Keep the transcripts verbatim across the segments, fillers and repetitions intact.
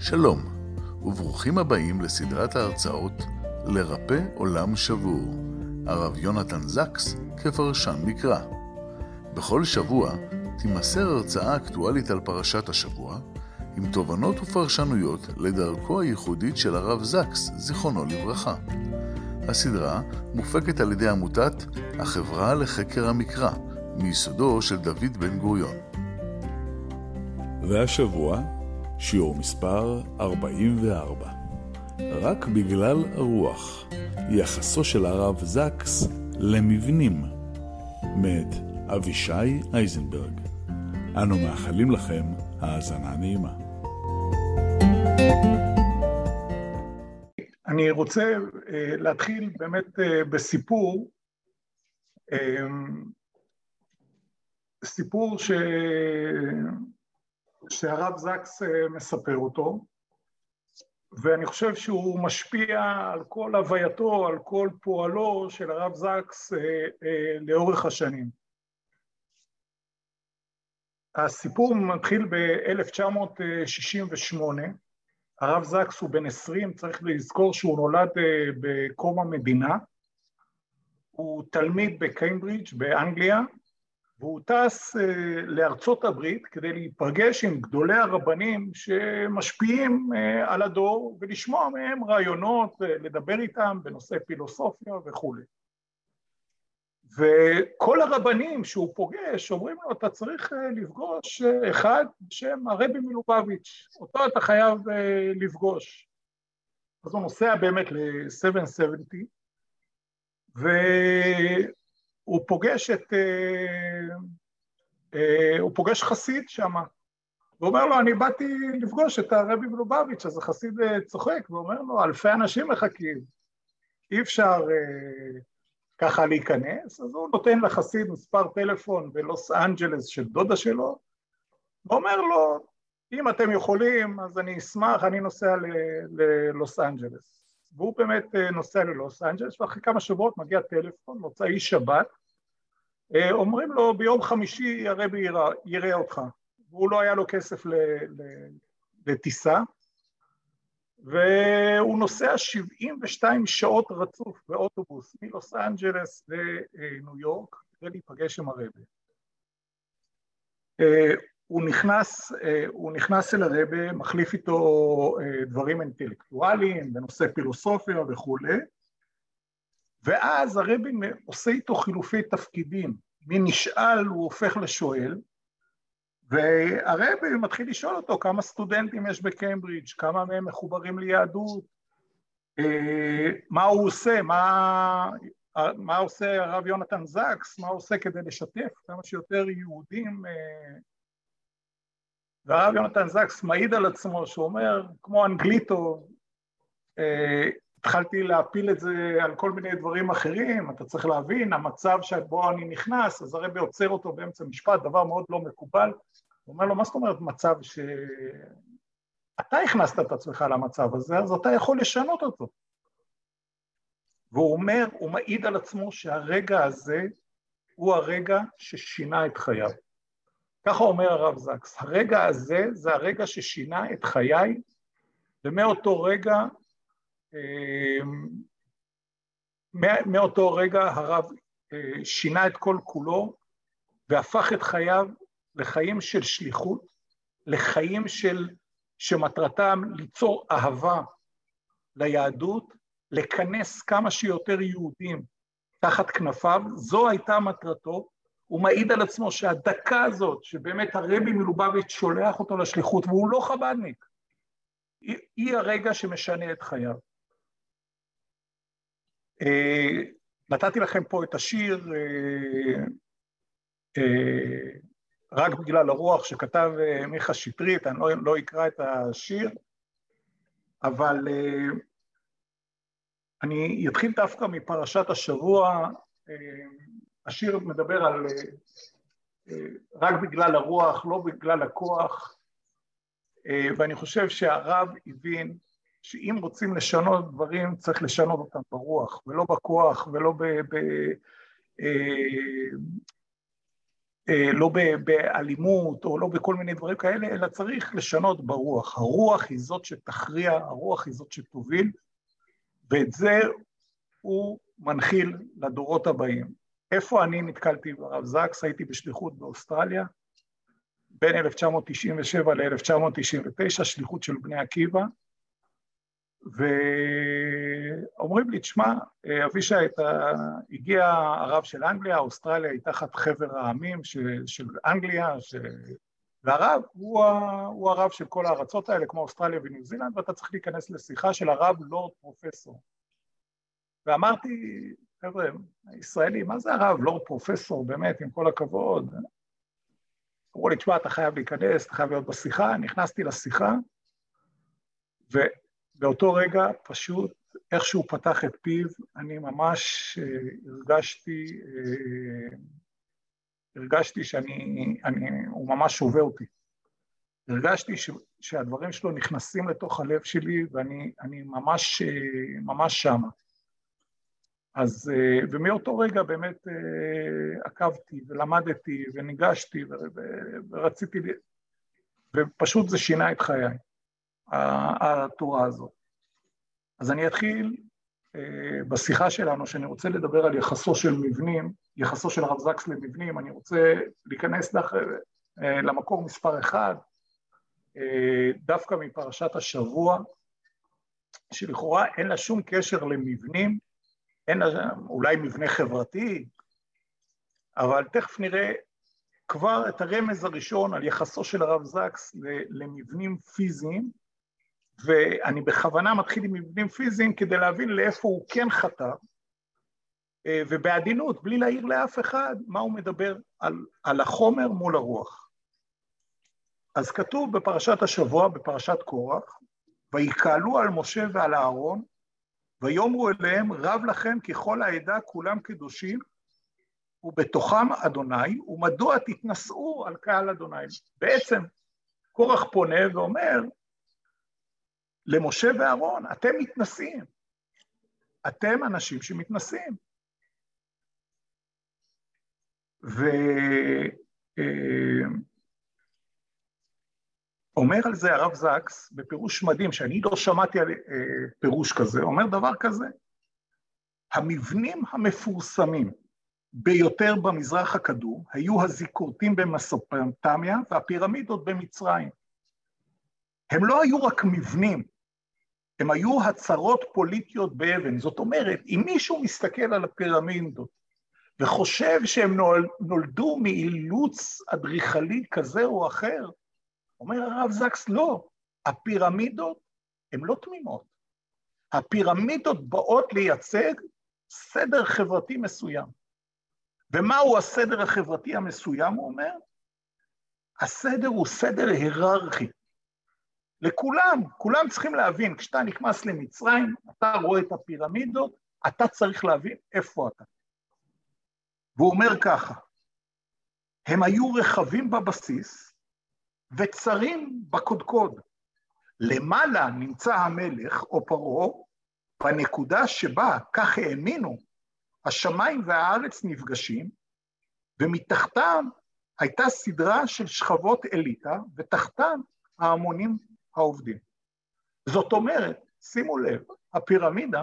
שלום, וברוכים הבאים לסדרת ההרצאות לרפא עולם שבור, הרב יונתן זקס כפרשן מקרא. בכל שבוע תימסר הרצאה אקטואלית על פרשת השבוע, עם תובנות ופרשנויות לדרכו הייחודית של הרב זקס, זיכרונו לברכה. הסדרה מופקת על ידי עמותת החברה לחקר המקרא, מיסודו של דוד בן גוריון. והשבוע, שיעור מספר ארבעים וארבע. רק בגלל הרוח, יחסו של הרב זקס למבנים. מאת אבישי אייזנברג. אנו מאחלים לכם האזנה נעימה. אני רוצה uh, להתחיל באמת uh, בסיפור, um, סיפור ש... שהרב זקס uh, מספר אותו, ואני חושב שהוא משפיע על כל הווייתו, על כל פועלו של הרב זקס uh, uh, לאורך השנים. הסיפור מתחיל ב-אלף תשע מאות שישים ושמונה, הרב זקס הוא בן עשרים, צריך לזכור שהוא נולד בקום המדינה, הוא תלמיד בקיימברידג' באנגליה, והוא טס לארצות הברית כדי להיפגש עם גדולי הרבנים שמשפיעים על הדור, ולשמוע מהם רעיונות, לדבר איתם בנושא פילוסופיה וכו'. וכל הרבנים שהוא פוגש, אומרים לו, אתה צריך לפגוש אחד בשם הרבי מלובביץ', אותו אתה חייב לפגוש. אז הוא נוסע באמת ל-שבע שבעים, והוא פוגש את, הוא פוגש חסיד שם, הוא אומר לו, אני באתי לפגוש את הרבי מלובביץ', אז החסיד צוחק, והוא אומר לו, אלפי אנשים מחכים, אי אפשר... ככה להיכנס, אז הוא נותן לחסיד מספר טלפון בלוס אנג'לס של דודה שלו, ואומר לו, אם אתם יכולים, אז אני אשמח, אני נוסע ללוס אנג'לס. והוא באמת נוסע ללוס אנג'לס, ואחרי כמה שבועות מגיע טלפון, מוצאי שבת, אומרים לו, ביום חמישי הרבי יראה אותך, והוא לא היה לו כסף לטיסה, והוא נוסע שבעים ושתיים שעות רצוף באוטובוס מלוס אנג'לס לניו יורק כדי להיפגש עם הרבי. הוא נכנס, הוא נכנס אל הרבי, מחליף איתו דברים אינטלקטואליים בנושא פילוסופיה וכו'. ואז הרבי עושה איתו חילופי תפקידים. מי נשאל הוא הופך לשואל, והרבי מתחיל לשאול אותו כמה סטודנטים יש בקיימברידג', כמה מהם מחוברים ליהדות, מה הוא עושה, מה, מה עושה הרב יונתן זקס, מה הוא עושה כדי לשתף כמה שיותר יהודים. והרב יונתן זקס מעיד על עצמו, שהוא אומר, כמו אנגליטו, התחלתי להפיל את זה על כל מיני דברים אחרים, אתה צריך להבין, המצב שבו אני נכנס, אז הרבי עוצר אותו באמצע משפט, דבר מאוד לא מקובל, הוא אומר לו, מה זאת אומרת מצב שאתה הכנסת את עצמך למצב הזה, אז אתה יכול לשנות אותו. והוא אומר, הוא מעיד על עצמו שהרגע הזה הוא הרגע ששינה את חייו. ככה אומר הרב זקס, הרגע הזה זה הרגע ששינה את חיי, ומאותו רגע, מאותו רגע הרב שינה את כל כולו והפך את חייו לחיים של שליחות, לחיים של שמטרתם ליצור אהבה ליהדות, לכנס כמה שיותר יהודים תחת כנפיו, זו הייתה מטרתו. הוא מעיד על עצמו שהדקה הזאת שבאמת הרבי מלובביץ' שולח אותו לשליחות והוא לא חבדניק, היא הרגע שמשנה את חייו. Uh, נתתי לכם פה את השיר uh, uh, רק בגלל הרוח שכתב uh, מיכה שטרית, אני לא, לא אקרא את השיר, אבל uh, אני אתחיל דווקא מפרשת השבוע. uh, השיר מדבר על uh, uh, רק בגלל הרוח, לא בגלל הכוח, uh, ואני חושב שהרב הבין שאם רוצים לשנות דברים, צריך לשנות אותם ברוח, ולא בכוח, ולא ב... ב אה, לא באלימות או לא בכל מיני דברים כאלה, אלא צריך לשנות ברוח. הרוח היא זאת שתכריע, הרוח היא זאת שתוביל, ואת זה הוא מנחיל לדורות הבאים. איפה אני נתקלתי ברב זקס? הייתי בשליחות באוסטרליה, בין אלף תשע מאות תשעים ושבע ל-אלף תשע מאות תשעים ותשע, שליחות של בני עקיבא, ואומרים לי, תשמע, אבישי, הגיע הרב של אנגליה, אוסטרליה היא תחת חבר העמים של, של אנגליה, ש... והרב הוא, ה... הוא הרב של כל הארצות האלה, כמו אוסטרליה וניו זילנד, ואתה צריך להיכנס לשיחה של הרב לורד פרופסור. ואמרתי, חבר'ה, ישראלי, מה זה הרב לורד פרופסור, באמת, עם כל הכבוד? אמרו לי, תשמע, אתה חייב להיכנס, אתה חייב להיות בשיחה, נכנסתי לשיחה, ו... באותו רגע פשוט, איך שהוא פתח את פיו, אני ממש אה, הרגשתי, אה, הרגשתי שאני, אני, הוא ממש שובה אותי. הרגשתי ש, שהדברים שלו נכנסים לתוך הלב שלי, ואני אני ממש, אה, ממש שמה. אז, אה, ומאותו רגע באמת אה, עקבתי ולמדתי וניגשתי ו, ו, ורציתי, ופשוט זה שינה את חיי. התורה הזאת. אז אני אתחיל בשיחה שלנו, שאני רוצה לדבר על יחסו של מבנים, יחסו של הרב זקס למבנים, אני רוצה להיכנס למקור מספר אחד, דווקא מפרשת השבוע, שלכאורה אין לה שום קשר למבנים, אין לה, אולי מבנה חברתי, אבל תכף נראה כבר את הרמז הראשון על יחסו של הרב זקס למבנים פיזיים, ואני בכוונה מתחיל עם מבנים פיזיים כדי להבין לאיפה הוא כן חתר, ובעדינות, בלי להעיר לאף אחד, מה הוא מדבר על, על החומר מול הרוח. אז כתוב בפרשת השבוע, בפרשת קורח, ויקהלו על משה ועל אהרון, ויאמרו אליהם, רב לכם ככל העדה כולם קדושים, ובתוכם אדוני, ומדוע תתנסו על קהל אדוני. בעצם קורח פונה ואומר, למשה ואהרון, אתם מתנסים. אתם אנשים שמתנסים. ואומר על זה הרב זקס, בפירוש מדהים, שאני לא שמעתי על פירוש כזה, אומר דבר כזה, המבנים המפורסמים, ביותר במזרח הקדום, היו הזיקורתים במסופוטמיה והפירמידות במצרים. הם לא היו רק מבנים, הם היו הצהרות פוליטיות באבן. זאת אומרת, אם מישהו מסתכל על הפירמידות וחושב שהם נולדו מאילוץ אדריכלי כזה או אחר, אומר הרב זקס, לא, הפירמידות הן לא תמימות. הפירמידות באות לייצג סדר חברתי מסוים. ומהו הסדר החברתי המסוים, הוא אומר? הסדר הוא סדר היררכי. לכולם, כולם צריכים להבין, כשאתה נכנס למצרים, אתה רואה את הפירמידות, אתה צריך להבין איפה אתה. והוא אומר ככה, הם היו רחבים בבסיס וצרים בקודקוד. למעלה נמצא המלך או פרעה, בנקודה שבה, כך האמינו, השמיים והארץ נפגשים, ומתחתם הייתה סדרה של שכבות אליטה, ותחתם ההמונים העובדים. זאת אומרת, שימו לב, הפירמידה,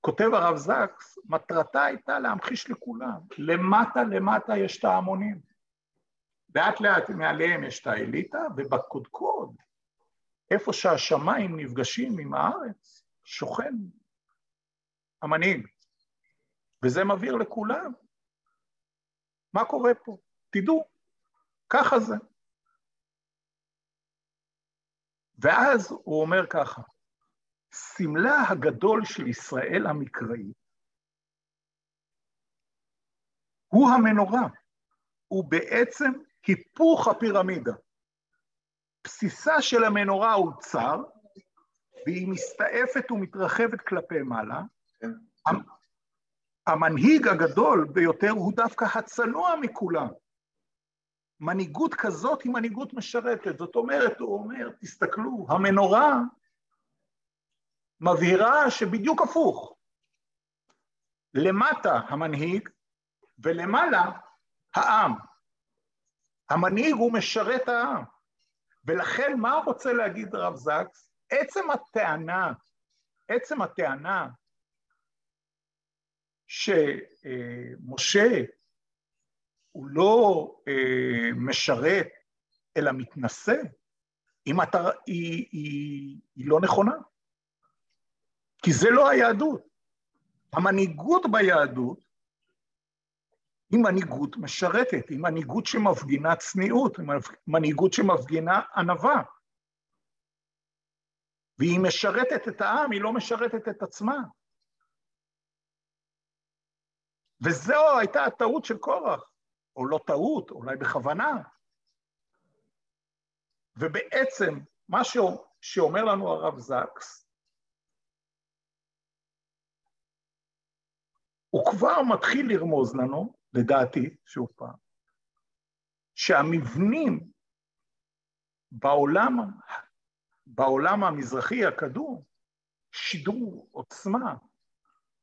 כותב הרב זקס, מטרתה הייתה להמחיש לכולם, למטה למטה יש את ההמונים, לאט לאט מעליהם יש את האליטה, ובקודקוד, איפה שהשמיים נפגשים עם הארץ, שוכן המנהיג. וזה מבהיר לכולם. מה קורה פה? תדעו, ככה זה. ואז הוא אומר ככה, סמלה הגדול של ישראל המקראי, הוא המנורה, הוא בעצם היפוך הפירמידה. בסיסה של המנורה הוא צר, והיא מסתעפת ומתרחבת כלפי מעלה, המנהיג הגדול ביותר הוא דווקא הצנוע מכולם. מנהיגות כזאת היא מנהיגות משרתת. זאת אומרת, הוא אומר, תסתכלו, המנורה מבהירה שבדיוק הפוך. למטה המנהיג ולמעלה העם. המנהיג הוא משרת העם. ולכן מה רוצה להגיד רב זקס? עצם הטענה, עצם הטענה שמשה הוא לא משרת אלא מתנשא, אם אתה, היא, היא, היא לא נכונה. כי זה לא היהדות. המנהיגות ביהדות היא מנהיגות משרתת, היא מנהיגות שמפגינה צניעות, היא מנהיגות שמפגינה ענווה. והיא משרתת את העם, היא לא משרתת את עצמה. וזו הייתה הטעות של קורח, או לא טעות, אולי בכוונה. ובעצם מה שאומר לנו הרב זקס, הוא כבר מתחיל לרמוז לנו, לדעתי, שוב פעם, שהמבנים בעולם, בעולם המזרחי הקדום, שידרו עוצמה,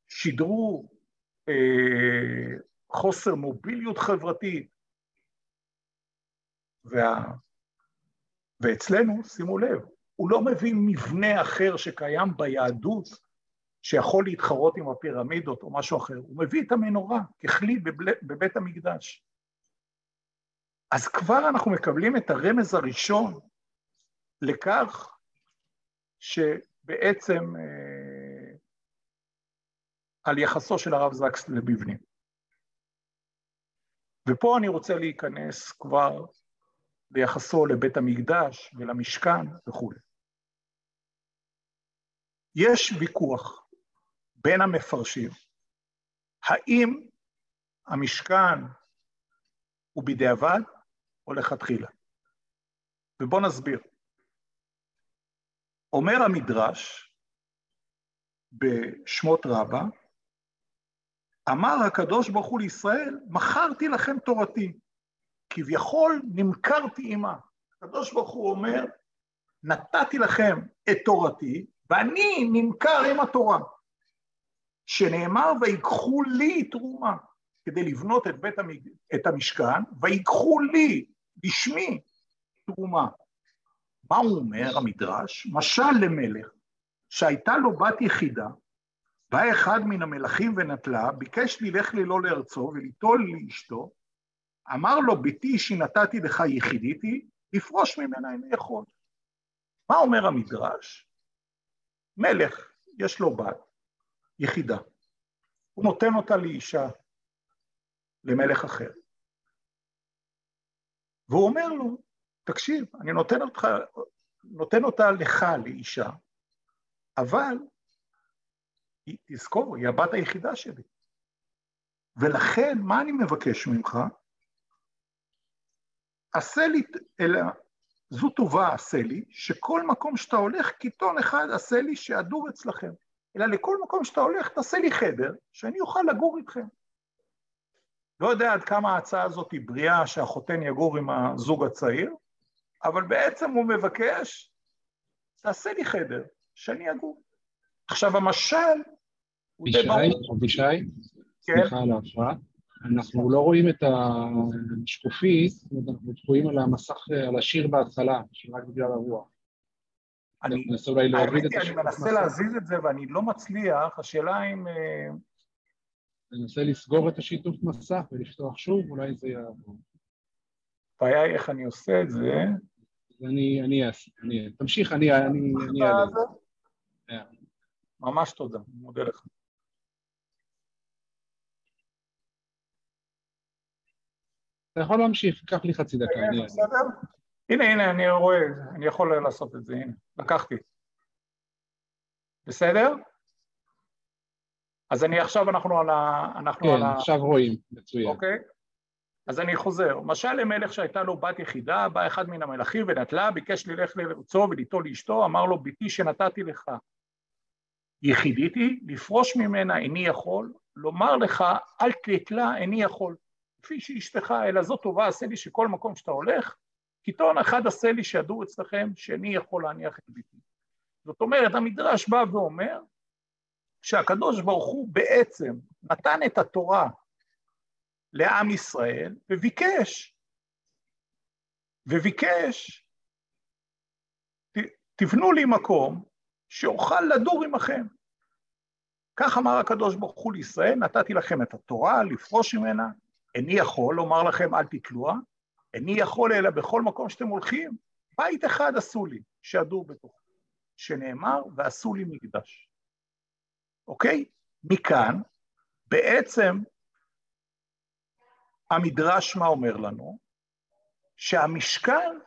שידרו אה, חוסר מוביליות חברתית, וה, ואצלנו, שימו לב, הוא לא מביא מבנה אחר שקיים ביהדות, שיכול להתחרות עם הפירמידות או משהו אחר, הוא מביא את המנורה ככלי בבית המקדש. אז כבר אנחנו מקבלים את הרמז הראשון לכך שבעצם אה, על יחסו של הרב זקס לבבנים. ופה אני רוצה להיכנס כבר ליחסו לבית המקדש ולמשכן וכו'. יש ויכוח בין המפרשים, האם המשכן הוא בדיעבד או לכתחילה. ובואו נסביר. אומר המדרש בשמות רבה, אמר הקדוש ברוך הוא לישראל, מכרתי לכם תורתי, כביכול נמכרתי עימה. הקדוש ברוך הוא אומר, נתתי לכם את תורתי, ואני נמכר עם התורה. שנאמר ויקחו לי תרומה כדי לבנות את בית המג... את המשכן, ויקחו לי בשמי תרומה. מה הוא אומר המדרש? משל למלך שהייתה לו בת יחידה, בא אחד מן המלכים ונטלה, ביקש ללך ללא לארצו ולטול לאשתו, אמר לו ביתי שנתתי לך יחידיתי, לפרוש ממנה איני יכול. מה אומר המדרש? מלך יש לו בת יחידה, הוא נותן אותה לאישה, למלך אחר. והוא אומר לו, תקשיב, אני נותן אותך, נותן אותה לך לאישה, אבל תזכור, היא הבת היחידה שלי. ולכן, מה אני מבקש ממך? עשה לי, אלא, זו טובה עשה לי, שכל מקום שאתה הולך, כיתון אחד עשה לי שידור אצלכם. אלא לכל מקום שאתה הולך, תעשה לי חדר, שאני אוכל לגור איתכם. לא יודע עד כמה ההצעה הזאת היא בריאה, שהחותן יגור עם הזוג הצעיר, אבל בעצם הוא מבקש, תעשה לי חדר, שאני אגור. עכשיו, המשל... אבישי, סליחה על ההפרעה, אנחנו לא רואים את השקופית, אנחנו תקועים על המסך, על השיר בהתחלה, שרק בגלל הרוח. אני מנסה להזיז את זה ואני לא מצליח, השאלה אם... אני מנסה לסגור את השיתוף מסך ולפתוח שוב, אולי זה יעבור. הבעיה היא איך אני עושה את זה. אני אעשה, תמשיך, אני אעלה. ממש תודה, מודה לך. אתה יכול להמשיך, קח לי חצי דקה. בסדר? הנה, הנה, אני רואה, אני יכול לעשות את זה, הנה, לקחתי. בסדר? אז אני עכשיו, אנחנו על ה... אנחנו כן, על ה... עכשיו רואים, מצוין. אוקיי? אז אני חוזר. משל למלך שהייתה לו בת יחידה, בא אחד מן המלכים ונטלה, ביקש ללך לרצו וליטול לאשתו, אמר לו, ביתי שנתתי לך, יחידיתי, לפרוש ממנה איני יכול, לומר לך, אל תתלה איני יכול, כפי שאשתך, אלא זאת טובה, עשה לי שכל מקום שאתה הולך, כיתון אחד עשה לי שידור אצלכם, שאני יכול להניח את ביתי. זאת אומרת, המדרש בא ואומר, שהקדוש ברוך הוא בעצם נתן את התורה לעם ישראל, וביקש וביקש, תבנו לי מקום שאוכל לדור עמכם. כך אמר הקדוש ברוך הוא לישראל, נתתי לכם את התורה, לפרוש ממנה, איני יכול לומר לכם אל תתלוה, איני יכול אלא בכל מקום שאתם הולכים, בית אחד עשו לי, שהדור בתוכו, שנאמר ועשו לי מקדש. אוקיי? מכאן, בעצם, המדרש מה אומר לנו? שהמשכן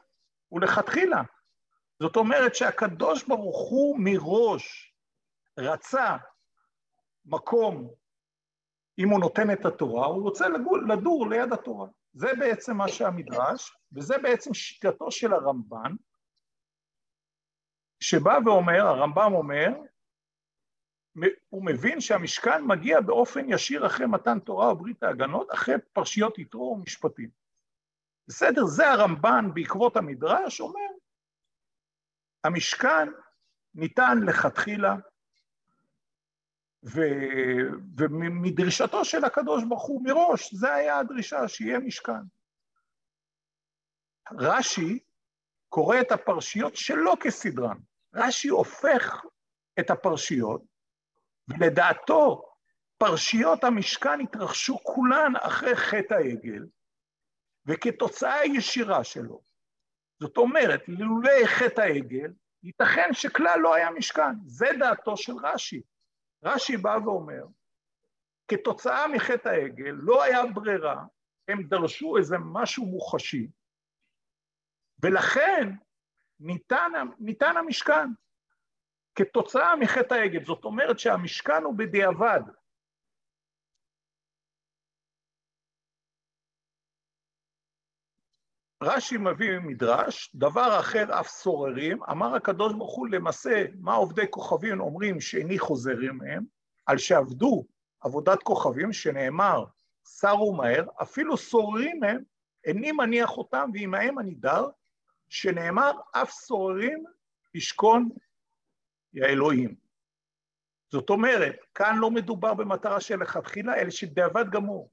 הוא לכתחילה. זאת אומרת שהקדוש ברוך הוא מראש רצה מקום, אם הוא נותן את התורה, הוא רוצה לגול, לדור ליד התורה. זה בעצם מה שהמדרש, וזה בעצם שיטתו של הרמב"ן, שבא ואומר, הרמב"ם אומר, הוא מבין שהמשכן מגיע באופן ישיר אחרי מתן תורה וברית ההגנות, אחרי פרשיות יתרו ומשפטים. בסדר, זה הרמב"ן בעקבות המדרש אומר, המשכן ניתן לכתחילה, ומדרישתו של הקדוש ברוך הוא מראש, זה היה הדרישה שיהיה משכן. רש"י קורא את הפרשיות שלא כסדרן, רש"י הופך את הפרשיות, ולדעתו פרשיות המשכן התרחשו כולן אחרי חטא העגל, וכתוצאה ישירה שלו. זאת אומרת, לולא חטא העגל, ייתכן שכלל לא היה משכן, זה דעתו של רש"י. רש"י בא ואומר, כתוצאה מחטא העגל, לא היה ברירה, הם דרשו איזה משהו מוחשי, ולכן ניתן, ניתן המשכן, כתוצאה מחטא העגל, זאת אומרת שהמשכן הוא בדיעבד. רש"י מביא מדרש, דבר אחר אף סוררים, אמר הקדוש ברוך הוא למעשה, מה עובדי כוכבים אומרים שאיני חוזרים מהם, על שעבדו עבודת כוכבים שנאמר, סרו מהר, אפילו סוררים הם, איני מניח אותם ועמהם אני דר, שנאמר אף סוררים ישכון האלוהים. זאת אומרת, כאן לא מדובר במטרה של לכתחילה, אלא של דאבד גמור.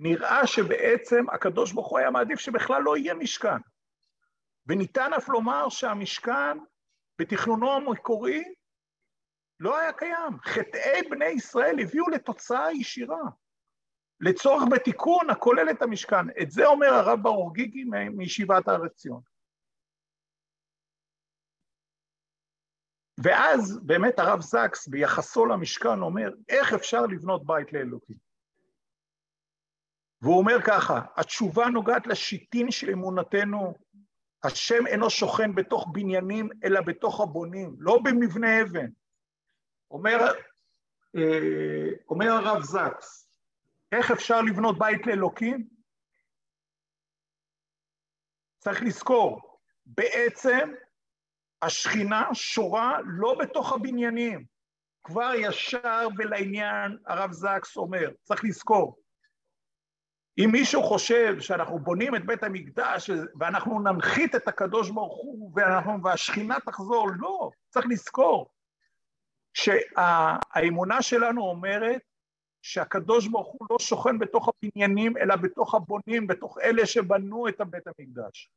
נראה שבעצם הקדוש ברוך הוא היה מעדיף שבכלל לא יהיה משכן. וניתן אף לומר שהמשכן בתכנונו המקורי לא היה קיים. חטאי בני ישראל הביאו לתוצאה ישירה, לצורך בתיקון הכולל את המשכן. את זה אומר הרב ברוך גיגי מישיבת הר עציון. ואז באמת הרב זקס ביחסו למשכן אומר, איך אפשר לבנות בית לאלוקים? והוא אומר ככה, התשובה נוגעת לשיטין של אמונתנו, השם אינו שוכן בתוך בניינים, אלא בתוך הבונים, לא במבנה אבן. אומר, אומר הרב זקס, איך אפשר לבנות בית לאלוקים? צריך לזכור, בעצם השכינה שורה לא בתוך הבניינים, כבר ישר ולעניין הרב זקס אומר, צריך לזכור, אם מישהו חושב שאנחנו בונים את בית המקדש ואנחנו ננחית את הקדוש ברוך הוא ואנחנו, והשכינה תחזור, לא, צריך לזכור שהאמונה שלנו אומרת שהקדוש ברוך הוא לא שוכן בתוך הבניינים אלא בתוך הבונים, בתוך אלה שבנו את בית המקדש,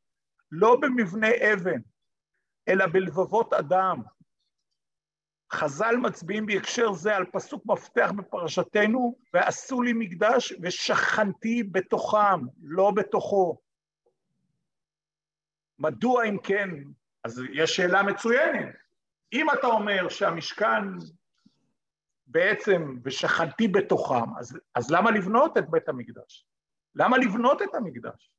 לא במבנה אבן, אלא בלבבות אדם. חז"ל מצביעים בהקשר זה על פסוק מפתח בפרשתנו, ועשו לי מקדש ושכנתי בתוכם, לא בתוכו. מדוע אם כן? אז יש שאלה מצוינת. אם אתה אומר שהמשכן בעצם ושכנתי בתוכם, אז, אז למה לבנות את בית המקדש? למה לבנות את המקדש?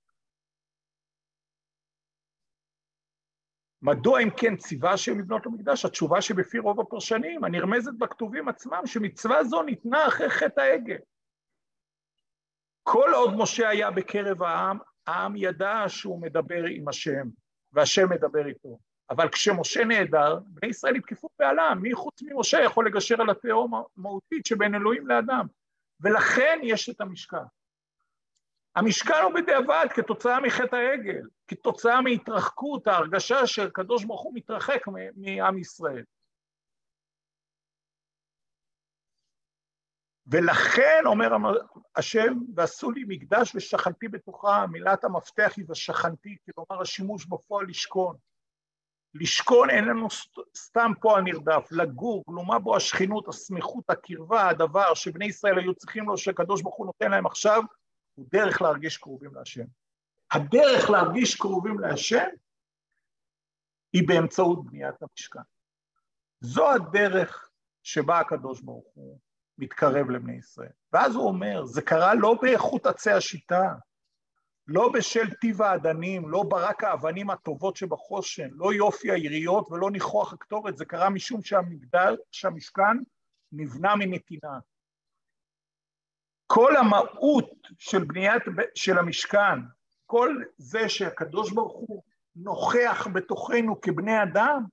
מדוע אם כן ציווה שהם לבנות למקדש? התשובה שבפי רוב הפרשנים, הנרמזת בכתובים עצמם, שמצווה זו ניתנה אחרי חטא העגל. כל עוד משה היה בקרב העם, העם ידע שהוא מדבר עם השם, והשם מדבר איתו. אבל כשמשה נעדר, בני ישראל התקיפו בעלה, מי חוץ ממשה יכול לגשר על התהום המהותית שבין אלוהים לאדם. ולכן יש את המשכן. המשכן הוא בדיעבד כתוצאה מחטא העגל, כתוצאה מהתרחקות, ההרגשה שהקדוש ברוך הוא מתרחק מעם ישראל. ולכן אומר השם, ועשו לי מקדש ושכנתי בתוכה, מילת המפתח היא ושכנתי, כלומר השימוש בפועל לשכון. לשכון איננו סתם פועל נרדף, לגור, גלומה בו השכינות, הסמיכות, הקרבה, הדבר שבני ישראל היו צריכים לו, שהקדוש ברוך הוא נותן להם עכשיו, הוא דרך להרגיש קרובים להשם. הדרך להרגיש קרובים להשם, היא באמצעות בניית המשכן. זו הדרך שבה הקדוש ברוך הוא מתקרב לבני ישראל. ואז הוא אומר, זה קרה לא באיכות עצי השיטה, לא בשל טיב האדנים, לא ברק האבנים הטובות שבחושן, לא יופי העיריות ולא ניחוח הקטורת, זה קרה משום שהמגדל, שהמשכן נבנה מנתינה. כל המהות של בניית של המשכן, כל זה שהקדוש ברוך הוא נוכח בתוכנו כבני אדם,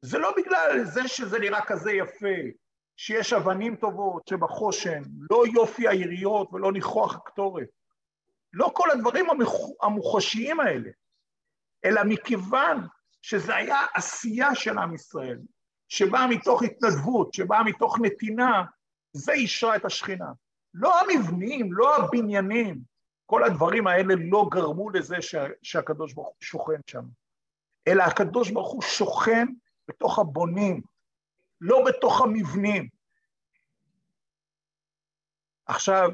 זה לא בגלל זה שזה נראה כזה יפה, שיש אבנים טובות שבחושן, לא יופי העיריות ולא ניחוח הקטורת. לא כל הדברים המוחשיים האלה, אלא מכיוון שזה היה עשייה של עם ישראל, שבאה מתוך התנדבות, שבאה מתוך נתינה, זה אישרה את השכינה. לא המבנים, לא הבניינים, כל הדברים האלה לא גרמו לזה שהקדוש ברוך הוא שוכן שם, אלא הקדוש ברוך הוא שוכן בתוך הבונים, לא בתוך המבנים. עכשיו,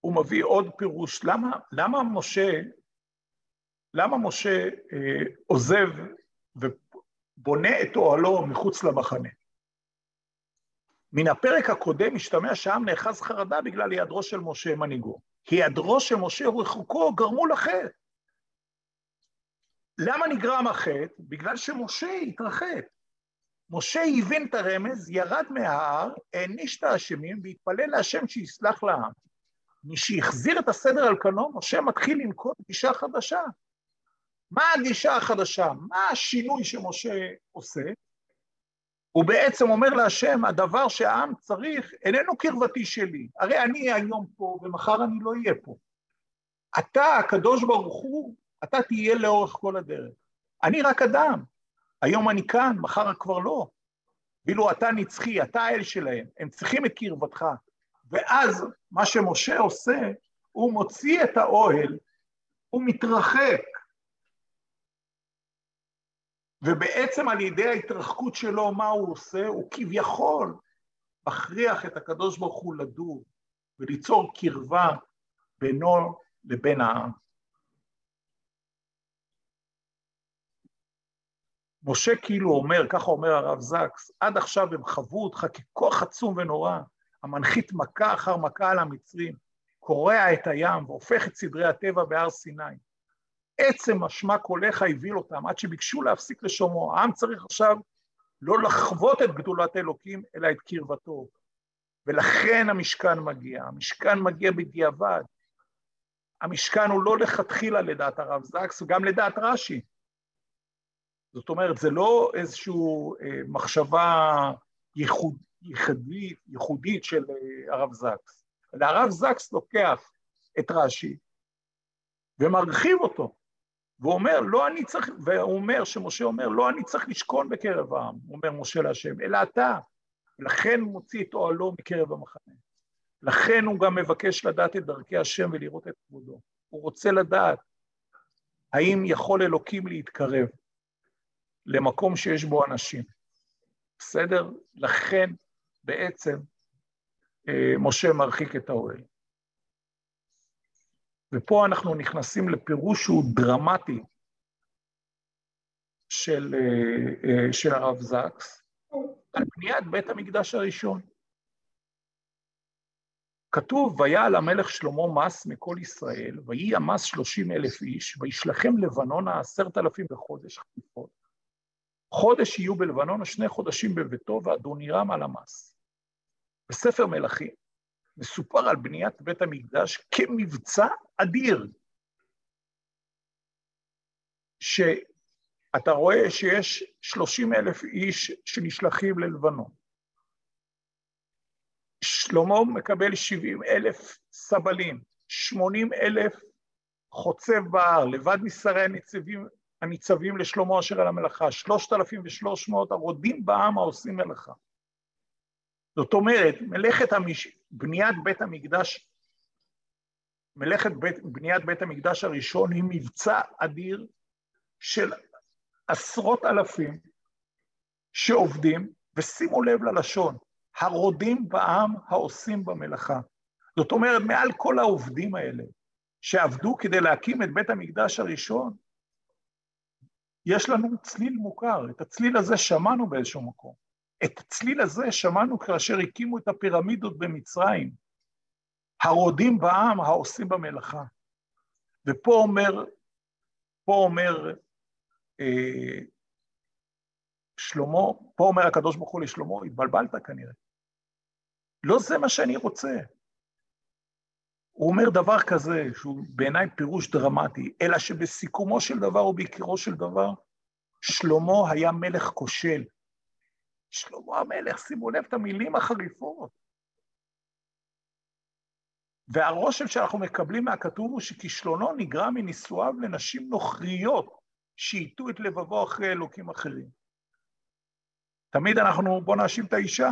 הוא מביא עוד פירוש, למה, למה משה, למה משה אה, עוזב ובונה את אוהלו מחוץ למחנה? מן הפרק הקודם משתמע שהעם נאחז חרדה בגלל היעדרו של משה מנהיגו. היעדרו של משה ורחוקו גרמו לחטא. למה נגרם החטא? בגלל שמשה התרחק. משה הבין את הרמז, ירד מההר, העניש את האשמים והתפלל להשם שיסלח לעם. משהחזיר את הסדר על כנו, משה מתחיל לנקוט גישה חדשה. מה הגישה החדשה? מה השינוי שמשה עושה? הוא בעצם אומר להשם, הדבר שהעם צריך איננו קרבתי שלי. הרי אני היום פה ומחר אני לא אהיה פה. אתה, הקדוש ברוך הוא, אתה תהיה לאורך כל הדרך. אני רק אדם. היום אני כאן, מחר כבר לא. ואילו אתה נצחי, אתה האל שלהם. הם צריכים את קרבתך. ואז מה שמשה עושה, הוא מוציא את האוהל, הוא מתרחק. ובעצם על ידי ההתרחקות שלו, מה הוא עושה? הוא כביכול מכריח את הקדוש ברוך הוא לדור, וליצור קרבה בינו לבין העם. משה כאילו אומר, ככה אומר הרב זקס, עד עכשיו הם חוו אותך ככוח עצום ונורא, המנחית מכה אחר מכה על המצרים, קורע את הים והופך את סדרי הטבע בהר סיני. עצם משמע קולך הביל אותם, עד שביקשו להפסיק לשומו. העם צריך עכשיו לא לחוות את גדולת אלוקים, אלא את קרבתו. ולכן המשכן מגיע, המשכן מגיע בדיעבד. המשכן הוא לא לכתחילה לדעת הרב זקס, וגם לדעת רש"י. זאת אומרת, זה לא איזושהי אה, מחשבה ייחודית, ייחודית, ייחודית של הרב זקס. הרב זקס לוקח את רש"י ומרחיב אותו, ואומר, לא אני צריך, והוא אומר שמשה אומר, לא אני צריך לשכון בקרב העם, אומר משה להשם, אלא אתה, לכן הוא מוציא את אוהלו מקרב המחנה. לכן הוא גם מבקש לדעת את דרכי השם ולראות את כבודו. הוא רוצה לדעת, האם יכול אלוקים להתקרב למקום שיש בו אנשים. בסדר? לכן בעצם משה מרחיק את האוהל. ופה אנחנו נכנסים לפירוש שהוא דרמטי של, של הרב זקס, על בניית בית המקדש הראשון. כתוב, והיה על המלך שלמה מס מכל ישראל, ויהי המס שלושים אלף איש, וישלחם לבנונה עשרת אלפים בחודש חליפות. חודש יהיו בלבנון, שני חודשים בביתו, ואדונירם על המס. בספר מלכים מסופר על בניית בית המקדש כמבצע אדיר. שאתה רואה שיש שלושים אלף איש שנשלחים ללבנון. שלמה מקבל שבעים אלף סבלים, שמונים אלף חוצב בהר, לבד משרי הניצבים הניצבים לשלומו אשר על המלאכה, שלושת אלפים ושלוש מאות הרודים בעם העושים מלאכה. זאת אומרת, מלאכת המש... בניית בית המקדש, מלאכת בית... בניית בית המקדש הראשון היא מבצע אדיר של עשרות אלפים שעובדים, ושימו לב ללשון, הרודים בעם העושים במלאכה. זאת אומרת, מעל כל העובדים האלה שעבדו כדי להקים את בית המקדש הראשון, יש לנו צליל מוכר, את הצליל הזה שמענו באיזשהו מקום. את הצליל הזה שמענו כאשר הקימו את הפירמידות במצרים. הרודים בעם, העושים במלאכה. ופה אומר, פה אומר אה, שלמה, פה אומר הקדוש ברוך הוא לשלמה, התבלבלת כנראה. לא זה מה שאני רוצה. הוא אומר דבר כזה, שהוא בעיניי פירוש דרמטי, אלא שבסיכומו של דבר או בעיקרו של דבר, שלמה היה מלך כושל. שלמה המלך, שימו לב את המילים החריפות. והרושם שאנחנו מקבלים מהכתוב הוא שכישלונו נגרע מנישואיו לנשים נוכריות, שעיתו את לבבו אחרי אלוקים אחרים. תמיד אנחנו, בוא נאשים את האישה.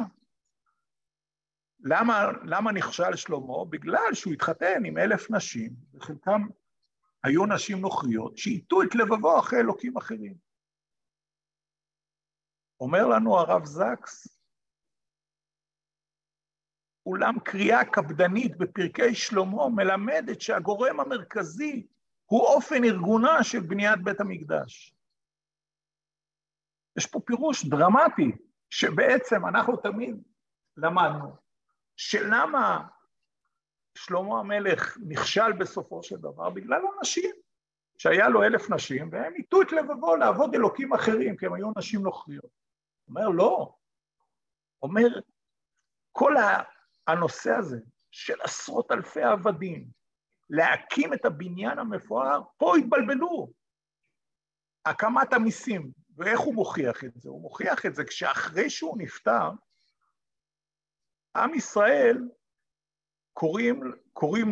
למה, למה נכשל שלמה? בגלל שהוא התחתן עם אלף נשים, וחלקם היו נשים נוכריות, שעיתו את לבבו אחרי אלוקים אחרים. אומר לנו הרב זקס, אולם קריאה קפדנית בפרקי שלמה מלמדת שהגורם המרכזי הוא אופן ארגונה של בניית בית המקדש. יש פה פירוש דרמטי, שבעצם אנחנו תמיד למדנו, שלמה שלמה המלך נכשל בסופו של דבר? בגלל הנשים, שהיה לו אלף נשים, והם עיתו את לבבו לעבוד אלוקים אחרים, כי הם היו נשים נוכריות. אומר, לא. אומר, כל הנושא הזה של עשרות אלפי עבדים, להקים את הבניין המפואר, פה התבלבלו. הקמת המיסים, ואיך הוא מוכיח את זה? הוא מוכיח את זה כשאחרי שהוא נפטר, עם ישראל קוראים, קוראים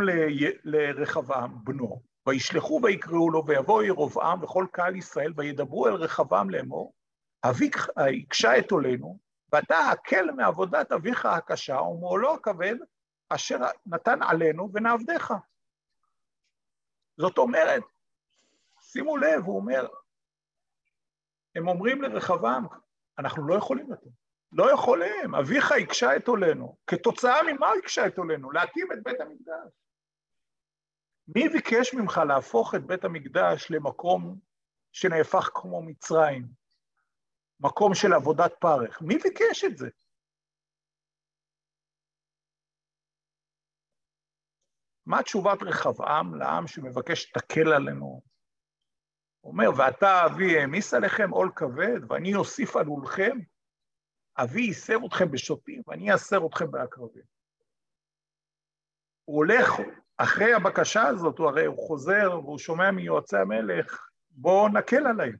לרחבעם בנו, וישלחו ויקראו לו, ויבוא ירבעם וכל קהל ישראל, וידברו אל רחבעם לאמור, אביך הקשה את עולנו, ואתה הקל מעבודת אביך הקשה, ומעולו הכבד, אשר נתן עלינו ונעבדך. זאת אומרת, שימו לב, הוא אומר, הם אומרים לרחבעם, אנחנו לא יכולים לתת. לא יכולים, אביך הקשה את עולנו. כתוצאה ממה הקשה את עולנו? להקים את בית המקדש. מי ביקש ממך להפוך את בית המקדש למקום שנהפך כמו מצרים? מקום של עבודת פרך. מי ביקש את זה? מה תשובת רחבעם לעם שמבקש תקל עלינו? הוא אומר, ואתה אבי העמיס עליכם עול כבד, ואני אוסיף על עולכם, אבי יסב אתכם בשוטים, ואני אסר אתכם בעקרבים. הוא הולך, אחרי הבקשה הזאת, הוא הרי הוא חוזר, והוא שומע מיועצי המלך, בוא נקל עליהם,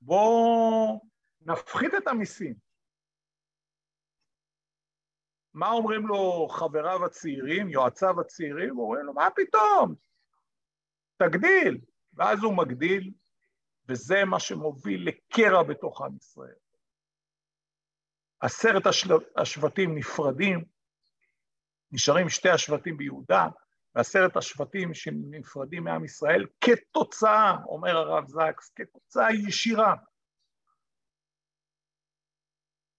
בוא נפחית את המיסים. מה אומרים לו חבריו הצעירים, יועציו הצעירים? הוא אומר לו, מה פתאום? תגדיל. ואז הוא מגדיל, וזה מה שמוביל לקרע בתוך עם ישראל. עשרת השבטים נפרדים, נשארים שתי השבטים ביהודה, ועשרת השבטים שנפרדים מעם ישראל, כתוצאה, אומר הרב זקס, כתוצאה ישירה,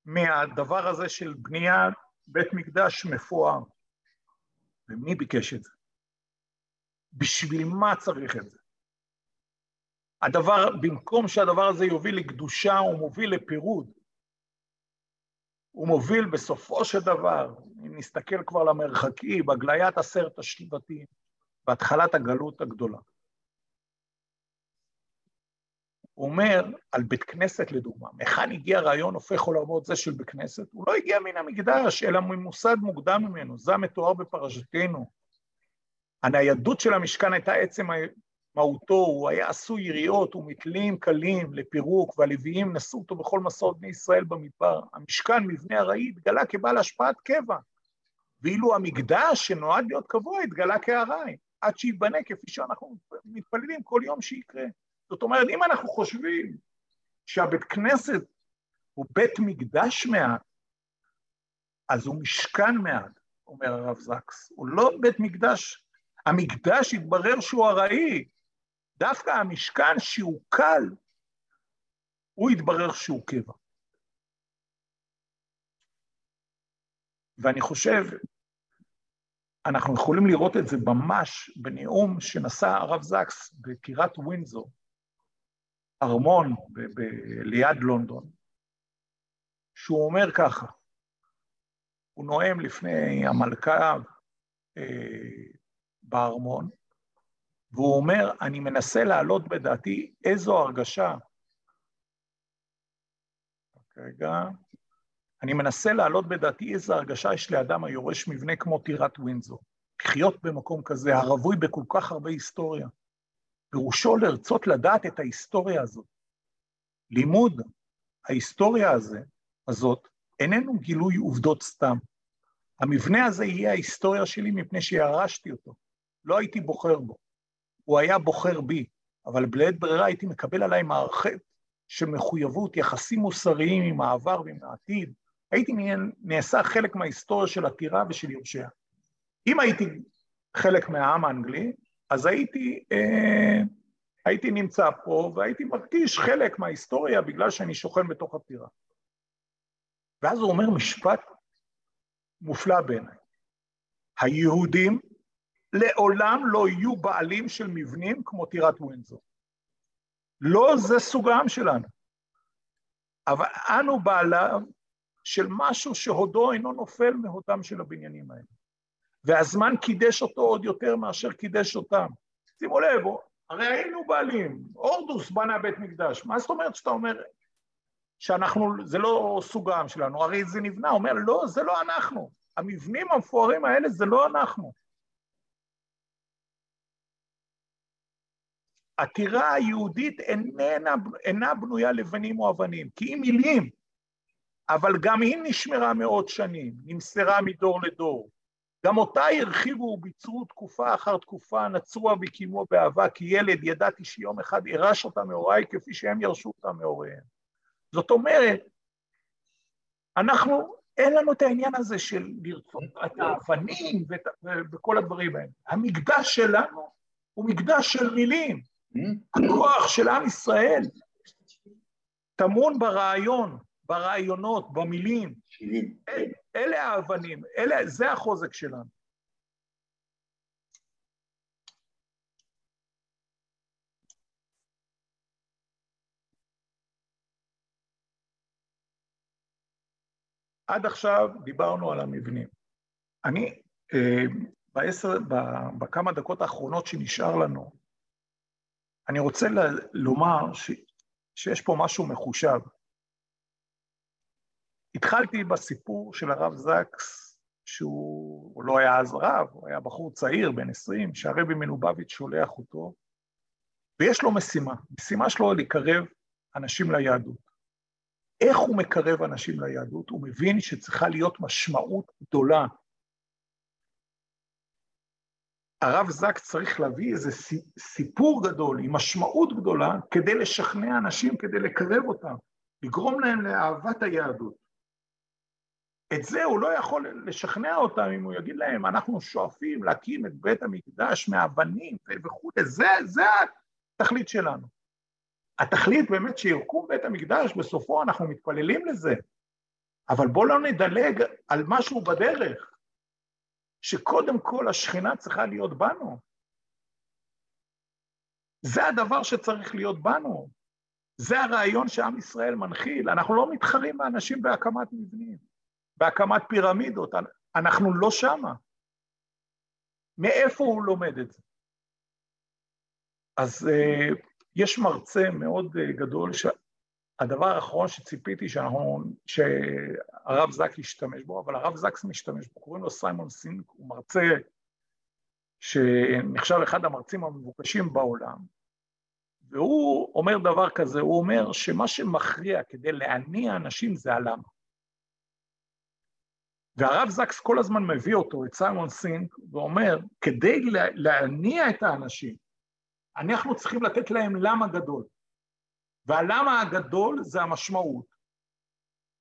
מהדבר הזה של בניית בית מקדש מפואר. ומי ביקש את זה? בשביל מה צריך את זה? הדבר, במקום שהדבר הזה יוביל לקדושה, הוא מוביל לפירוד, הוא מוביל בסופו של דבר, אם נסתכל כבר למרחקי, בגליית עשרת השבטים, בהתחלת הגלות הגדולה. הוא אומר על בית כנסת לדוגמה, מכאן הגיע רעיון הופך עולמות זה של בית כנסת, הוא לא הגיע מן המקדש, אלא ממוסד מוקדם ממנו, זה המתואר בפרשתנו. הניידות של המשכן הייתה עצם מהותו, הוא היה עשוי יריות ומתלים קלים לפירוק, והלוויים נשאו אותו בכל מסעות בני ישראל במדבר. המשכן, מבנה ארעי, התגלה כבעל השפעת קבע, ואילו המקדש שנועד להיות קבוע התגלה כארעי, עד שייבנה כפי שאנחנו מתפללים כל יום שיקרה. זאת אומרת, אם אנחנו חושבים שהבית כנסת הוא בית מקדש מעט, אז הוא משכן מעט, אומר הרב זקס, הוא לא בית מקדש, המקדש התברר שהוא הראי, דווקא המשכן שהוא קל, הוא התברר שהוא קבע. ואני חושב, אנחנו יכולים לראות את זה ממש בנאום שנשא הרב זקס בקירת ווינזור, ארמון ב- ב- ליד לונדון, שהוא אומר ככה, הוא נואם לפני המלכה אה, בארמון, והוא אומר, אני מנסה להעלות בדעתי איזו הרגשה, רגע, אני מנסה להעלות בדעתי איזו הרגשה יש לאדם היורש מבנה כמו טירת ווינזור, לחיות במקום כזה, הרווי בכל כך הרבה היסטוריה, פירושו לרצות לדעת את ההיסטוריה הזאת. לימוד ההיסטוריה הזה, הזאת, איננו גילוי עובדות סתם. המבנה הזה יהיה ההיסטוריה שלי מפני שירשתי אותו. לא הייתי בוחר בו, הוא היה בוחר בי, אבל בלית ברירה הייתי מקבל עליי מערכת של מחויבות, יחסים מוסריים עם העבר ועם העתיד. הייתי נעשה חלק מההיסטוריה של הטירה ושל יורשיה. אם הייתי חלק מהעם האנגלי, אז הייתי, אה, הייתי נמצא פה והייתי מרגיש חלק מההיסטוריה בגלל שאני שוכן בתוך הטירה. ואז הוא אומר משפט מופלא בעיניי. היהודים לעולם לא יהיו בעלים של מבנים כמו טירת ווינזור. לא זה סוג העם שלנו. אבל אנו בעליו של משהו שהודו אינו נופל מהודם של הבניינים האלה. והזמן קידש אותו עוד יותר מאשר קידש אותם. שימו לב, הרי היינו בעלים, אורדוס בנה בית מקדש. מה זאת אומרת שאתה אומר שאנחנו, זה לא סוג העם שלנו, הרי זה נבנה, אומר לא, זה לא אנחנו. המבנים המפוארים האלה זה לא אנחנו. הטירה היהודית איננה, אינה בנויה לבנים או אבנים, כי היא מילים, אבל גם היא נשמרה מאות שנים, נמסרה מדור לדור. גם אותה הרחיבו וביצרו תקופה אחר תקופה, נצרו וקימו באהבה, כי ילד ידעתי שיום אחד ירש אותה מהוריי, כפי שהם ירשו אותה מהוריהם. זאת אומרת, אנחנו, אין לנו את העניין הזה של לרצות את האבנים וכל הדברים האלה. המקדש שלנו הוא מקדש של מילים. הכוח של עם ישראל תמון ברעיון, ברעיונות, במילים. אל, אלה האבנים, אלה, זה החוזק שלנו. עד עכשיו דיברנו על המבנים. אני, בעשר, בכמה דקות האחרונות שנשאר לנו, אני רוצה לומר ש, שיש פה משהו מחושב. התחלתי בסיפור של הרב זקס, שהוא לא היה אז רב, הוא היה בחור צעיר, בן עשרים, שהרבי מלובביץ' שולח אותו, ויש לו משימה. משימה שלו לקרב אנשים ליהדות. איך הוא מקרב אנשים ליהדות? הוא מבין שצריכה להיות משמעות גדולה. הרב זק צריך להביא איזה סיפור גדול, עם משמעות גדולה, כדי לשכנע אנשים, כדי לקרב אותם, לגרום להם לאהבת היהדות. את זה הוא לא יכול לשכנע אותם, אם הוא יגיד להם, אנחנו שואפים להקים את בית המקדש מהאבנים וכו', זה, זה התכלית שלנו. התכלית באמת שירקום בית המקדש, בסופו אנחנו מתפללים לזה, אבל בואו לא נדלג על משהו בדרך, שקודם כל השכינה צריכה להיות בנו. זה הדבר שצריך להיות בנו, זה הרעיון שעם ישראל מנחיל, אנחנו לא מתחרים באנשים בהקמת מבנים, בהקמת פירמידות, אנחנו לא שמה. מאיפה הוא לומד את זה? אז יש מרצה מאוד גדול, שהדבר האחרון שציפיתי שאנחנו, שהרב זק ישתמש בו, אבל הרב זקס משתמש בו, קוראים לו סיימון סינק, הוא מרצה שנחשב אחד המרצים המבוקשים בעולם, והוא אומר דבר כזה, הוא אומר שמה שמכריע כדי להניע אנשים זה הלמה. והרב זקס כל הזמן מביא אותו, את סיימון סינק, ואומר, כדי להניע את האנשים, אנחנו צריכים לתת להם למה גדול. והלמה הגדול זה המשמעות.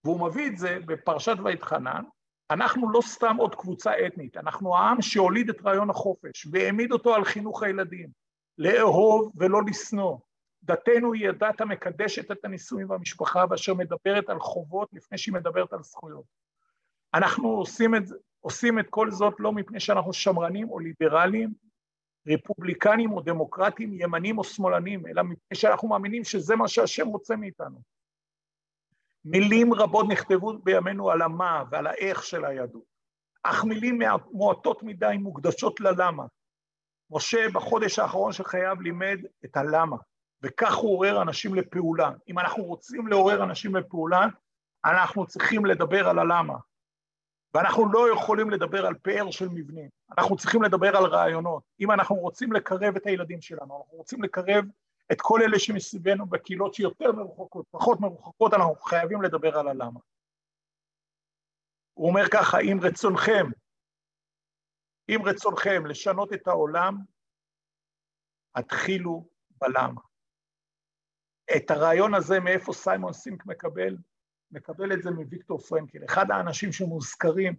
והוא מביא את זה בפרשת ויתחנן, אנחנו לא סתם עוד קבוצה אתנית, אנחנו העם שהוליד את רעיון החופש, והעמיד אותו על חינוך הילדים, לאהוב ולא לשנוא. דתנו היא הדת המקדשת את הנישואים והמשפחה, ואשר מדברת על חובות לפני שהיא מדברת על זכויות. אנחנו עושים את, עושים את כל זאת לא מפני שאנחנו שמרנים או ליברלים, רפובליקנים או דמוקרטים, ימנים או שמאלנים, אלא מפני שאנחנו מאמינים שזה מה שהשם רוצה מאיתנו. מילים רבות נכתבו בימינו על המה ועל האיך של היהדות, אך מילים מועטות מדי מוקדשות ללמה. משה בחודש האחרון של חייו לימד את הלמה, וכך הוא עורר אנשים לפעולה. אם אנחנו רוצים לעורר אנשים לפעולה, אנחנו צריכים לדבר על הלמה, ואנחנו לא יכולים לדבר על פאר של מבנים, אנחנו צריכים לדבר על רעיונות. אם אנחנו רוצים לקרב את הילדים שלנו, אנחנו רוצים לקרב את כל אלה שמסביבנו בקהילות שיותר מרוחקות, פחות מרוחקות, אנחנו חייבים לדבר על הלמה. הוא אומר ככה, אם רצונכם, אם רצונכם לשנות את העולם, התחילו בלמה. את הרעיון הזה מאיפה סיימון סינק מקבל? מקבל את זה מוויקטור פרנקל, אחד האנשים שמוזכרים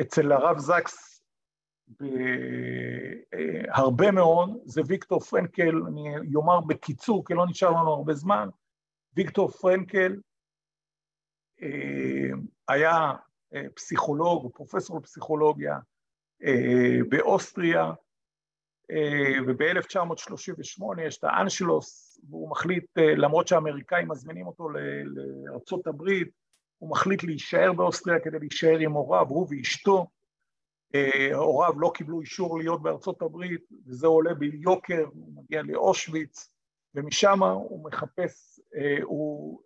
אצל הרב זקס, הרבה מאוד, זה ויקטור פרנקל. אני אומר בקיצור, כי לא נשאר לנו הרבה זמן. ויקטור פרנקל היה פסיכולוג, פרופסור לפסיכולוגיה באוסטריה, וב-אלף תשע מאות שלושים ושמונה יש את האנשלוס, והוא מחליט, למרות שהאמריקאים מזמינים אותו לארצות הברית, הוא מחליט להישאר באוסטריה כדי להישאר עם הוריו, הוא ואשתו. הוריו לא קיבלו אישור להיות בארצות הברית, וזה עולה ביוקר, הוא מגיע לאושוויץ, ומשם הוא מחפש, הוא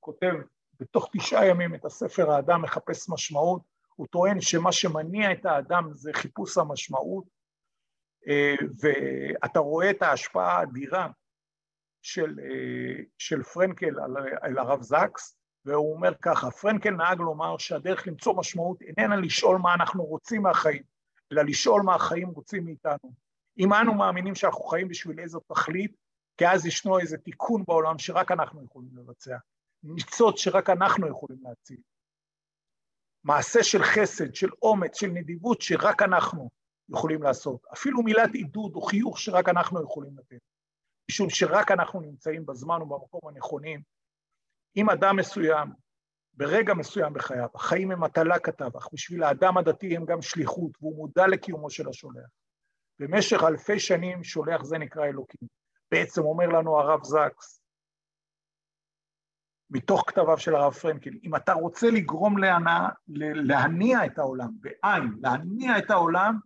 כותב בתוך תשעה ימים את הספר האדם מחפש משמעות. הוא טוען שמה שמניע את האדם זה חיפוש המשמעות, ואתה רואה את ההשפעה האדירה של, של פרנקל על, על הרב זקס, והוא אומר ככה, פרנקל נהג לומר שהדרך למצוא משמעות איננה לשאול מה אנחנו רוצים מהחיים, אלא לשאול מה החיים רוצים מאיתנו. אם אנו מאמינים שאנחנו חיים בשביל איזו תכלית, כי אז ישנו איזה תיקון בעולם שרק אנחנו יכולים לבצע, ניצות שרק אנחנו יכולים להציל. מעשה של חסד, של אומץ, של נדיבות שרק אנחנו יכולים לעשות. אפילו מילת עידוד או חיוך שרק אנחנו יכולים לתת. משום שרק אנחנו נמצאים בזמן ובמקום הנכונים. אם אדם מסוים, ברגע מסוים בחייו, החיים הם מטלה כתב, אך בשביל האדם הדתי הם גם שליחות, והוא מודע לקיומו של השולח. במשך אלפי שנים שולח זה נקרא אלוקים. בעצם אומר לנו הרב זקס, מתוך כתביו של הרב פרנקל, אם אתה רוצה לגרום להנע, להניע את העולם, בעין, להניע את העולם,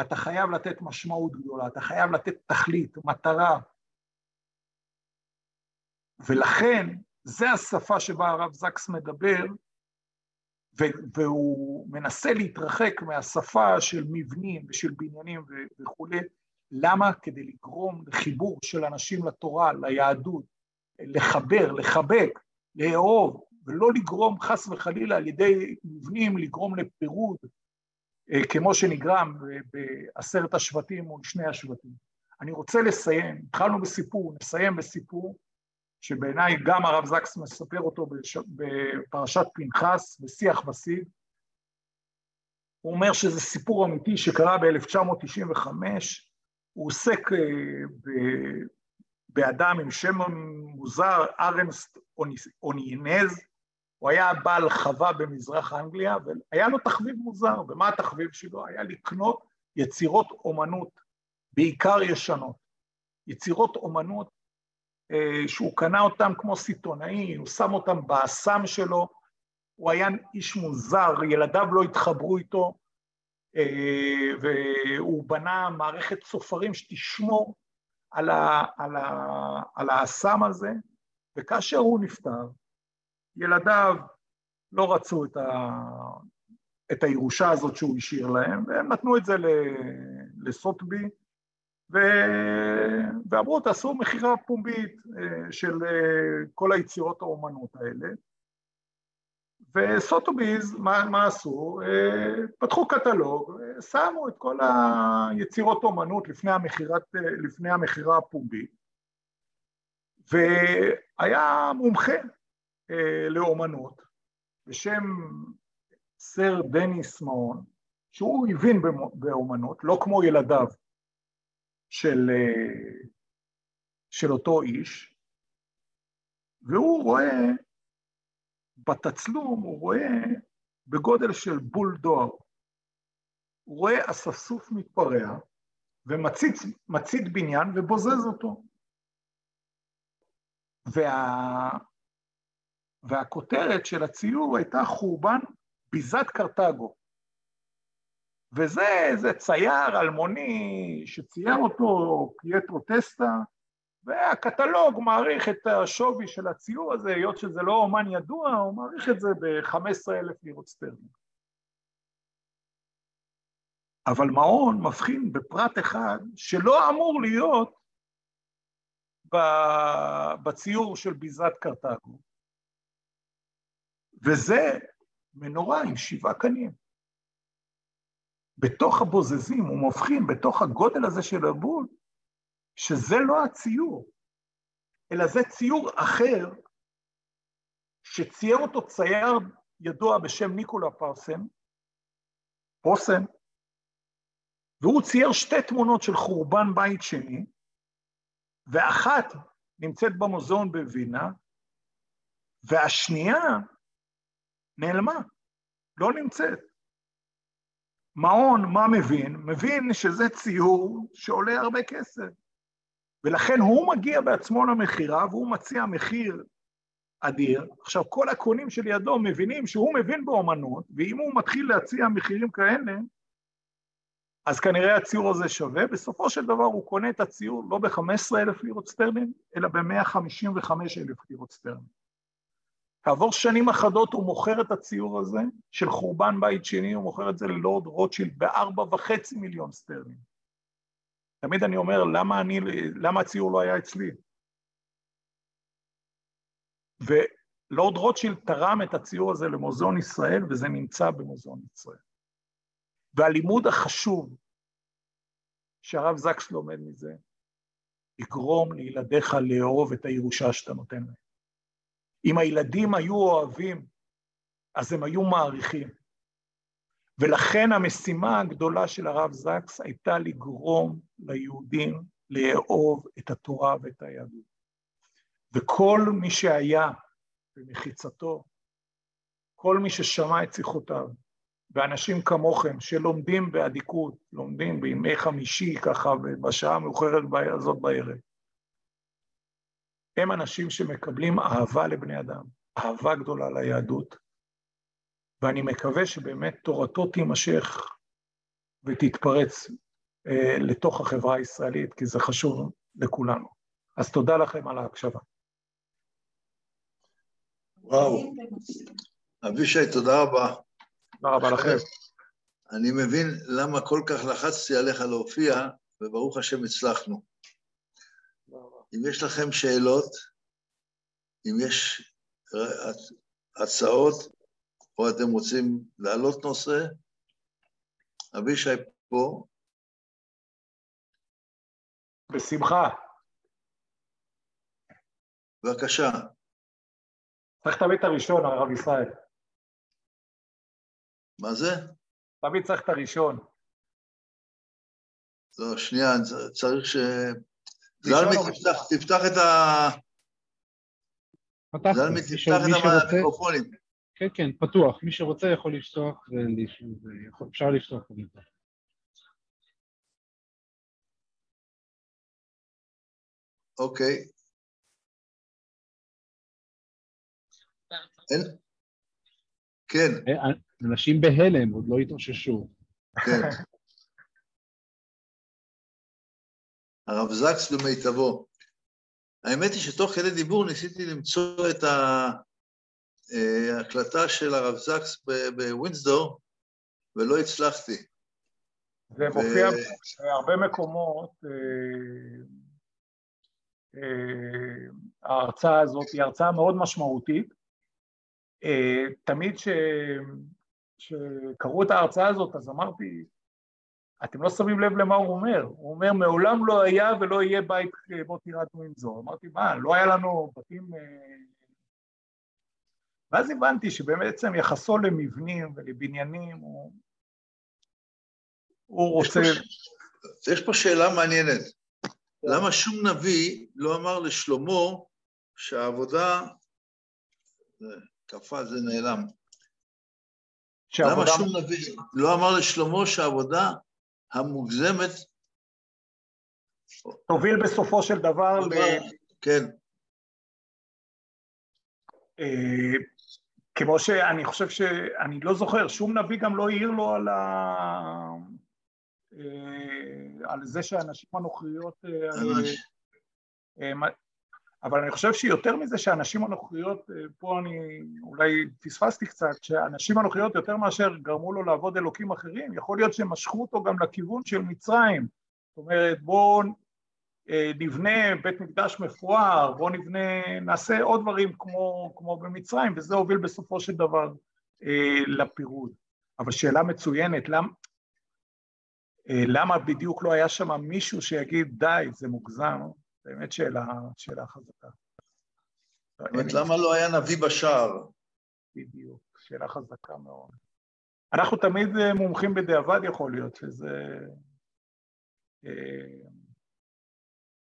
אתה חייב לתת משמעות גדולה, אתה חייב לתת תכלית, מטרה. ולכן, זה השפה שבה הרב זקס מדבר, והוא מנסה להתרחק מהשפה של מבנים ושל בניינים וכו'. למה? כדי לגרום לחיבור של אנשים לתורה, ליהדות, לחבר, לחבק, לאהוב, ולא לגרום חס וחלילה על ידי מבנים, לגרום לפירוד, כמו שנגרם בעשרת השבטים מול שני השבטים. אני רוצה לסיים, התחלנו בסיפור, נסיים בסיפור, שבעיניי גם הרב זקס מספר אותו בפרשת פנחס, בשיח וסיד. הוא אומר שזה סיפור אמיתי שקרה ב-אלף תשע מאות תשעים וחמש, הוא עוסק ב- באדם עם שם מוזר, ארנסט אונייאז, הוא היה בעל חווה במזרח אנגליה, והיה לו תחביב מוזר. ומה התחביב שלו? היה לקנות יצירות אומנות, בעיקר ישנות. יצירות אומנות שהוא קנה אותם כמו סיטונאי, הוא שם אותם באסם שלו, הוא היה איש מוזר, ילדיו לא התחברו איתו, והוא בנה מערכת סופרים שתשמור על, ה, על, ה, על האסם הזה, וכאשר הוא נפטר, ילדיו לא רצו את, ה, את הירושה הזאת שהוא השאיר להם, והם נתנו את זה לסוטבי, ו... ואמרו, תעשו מחירה פומבית של כל היצירות האומנות האלה, וסוטוביז, מה, מה עשו? פתחו קטלוג, שמו את כל היצירות אומנות לפני המחירת, לפני המחירה הפומבית, והיה מומחה לאומנות בשם סר דניס מאון, שהוא הבין באומנות, לא כמו ילדיו של, של אותו איש, והוא רואה בתצלום, הוא רואה בגודל של בול דואר, הוא רואה אספסוף מתפרע ומצית מצית בניין ובוזז אותו. וה... והכותרת של הציור הייתה חורבן ביזת קרטגו. וזה זה צייר אלמוני שצייר אותו קייטרו טסטה, והקטלוג מעריך את השווי של הציור הזה, היות שזה לא אומן ידוע, הוא מעריך את זה ב-חמישה עשר אלף לירות סטרלינג. אבל מעון מבחין בפרט אחד שלא אמור להיות בציור של ביזת קרטגו, וזה מנורה עם שבעה קנים. בתוך הבוזזים הוא מבחין, בתוך הגודל הזה של הבול, שזה לא הציור, אלא זה ציור אחר, שצייר אותו צייר ידוע בשם ניקולה פאוסן, פוסן, והוא צייר שתי תמונות של חורבן בית שני, ואחת נמצאת במוזיאון בווינה, והשנייה נעלמה, לא נמצאת. מעון, מה מבין? מבין שזה ציור שעולה הרבה כסף. ולכן הוא מגיע בעצמו למחירה, והוא מציע מחיר אדיר. עכשיו, כל הקונים שלידו מבינים שהוא מבין באומנות, ואם הוא מתחיל להציע מחירים כאלה, אז כנראה הציור הזה שווה. בסופו של דבר הוא קונה את הציור לא ב-חמישה עשר אלף לירות סטרלינג, אלא ב-מאה חמישים וחמישה אלף לירות סטרלינג. כעבור שנים אחדות הוא מוכר את הציור הזה, של חורבן בית שני, הוא מוכר את זה ללורד רוטשילד ב-ארבע וחצי מיליון סטרלינג. תמיד אני אומר, למה, אני, למה הציור לא היה אצלי? ולורד רוטשילד תרם את הציור הזה למוזיאון ישראל, וזה נמצא במוזיאון ישראל. והלימוד החשוב שהרב זקס לומד מזה, יגרום לילדיך לאהוב את הירושה שאתה נותן להם. אם הילדים היו אוהבים, אז הם היו מעריכים. ולכן המשימה הגדולה של הרב זקס הייתה לגרום ליהודים לאהוב את התורה ואת היהדות. וכל מי שהיה במחיצתו, כל מי ששמע את שיחותיו, ואנשים כמוכם שלומדים באדיקות, לומדים בימי חמישי ככה, בשעה מאוחרת הזאת בערב, הם אנשים שמקבלים אהבה לבני אדם, אהבה גדולה ליהדות, ואני מקווה שבאמת תורתו תימשך ותתפרץ אה, לתוך החברה הישראלית, כי זה חשוב לכולנו. אז תודה לכם על ההקשבה. וואו, אבישי, תודה רבה. תודה רבה לכם. אני מבין למה כל כך לחצתי עליך להופיע, וברוך השם הצלחנו. אם יש לכם שאלות, אם יש הצעות, או אתם רוצים להעלות נושא, אבישי פה. בשמחה. בבקשה. צריך תמיד את הראשון, הרב ישראל. מה זה? תמיד צריך את הראשון. לא, שנייה, צריך ש... זלמי, תפתח, תפתח את ה... פתחתי. זלמי, תפתח את המיקרופונים. כן, כן, פתוח. מי שרוצה יכול לפתוח, אפשר לפתוח. אוקיי. אין? כן. אנשים בהלם, עוד לא התרוששו. כן. הרב זקס למיטבו. האמת היא שתוך כדי דיבור ניסיתי למצוא את ההקלטה של הרב זקס בווינסדור, ולא הצלחתי. זה מופיע בהרבה מקומות, ההרצאה הזאת היא הרצאה מאוד משמעותית, תמיד שקראו את ההרצאה הזאת, אז אמרתי, אתם לא שמים לב למה הוא אומר, הוא אומר, מעולם לא היה ולא יהיה בית בו תירתנו עם זו. אמרתי, מה, לא היה לנו בתים... ואז הבנתי שבעצם יחסו למבנים ולבניינים, הוא, הוא רוצה... יש פה שאלה מעניינת. למה שום נביא לא אמר לשלמה שהעבודה... כפה זה נעלם. שעבודה... למה שום נביא לא אמר לשלמה שהעבודה המוגזמת... תוביל בסופו של דבר... ל... כן. כמו שאני חושב שאני לא זוכר, שום נביא גם לא העיר לו על ה... על זה שהאנשים הנוכריות... אבל אני חושב שיותר מזה שהאנשים הנוכריות, פה אני אולי פספסתי קצת, שהאנשים הנוכריות יותר מאשר גרמו לו לעבוד אלוקים אחרים, יכול להיות שמשכו אותו גם לכיוון של מצרים. זאת אומרת, בואו נבנה בית מקדש מפואר, בואו נבנה, נעשה עוד דברים כמו, כמו במצרים, וזה הוביל בסופו של דבר אה, לפירוד. אבל שאלה מצוינת, למה, אה, למה בדיוק לא היה שם מישהו שיגיד, די, זה מוגזם? באמת שאלה, שאלה חזקה. באמת, למה לא היה נביא בשער? בדיוק, שאלה חזקה מאוד. אנחנו תמיד מומחים בדיעבד, יכול להיות שזה...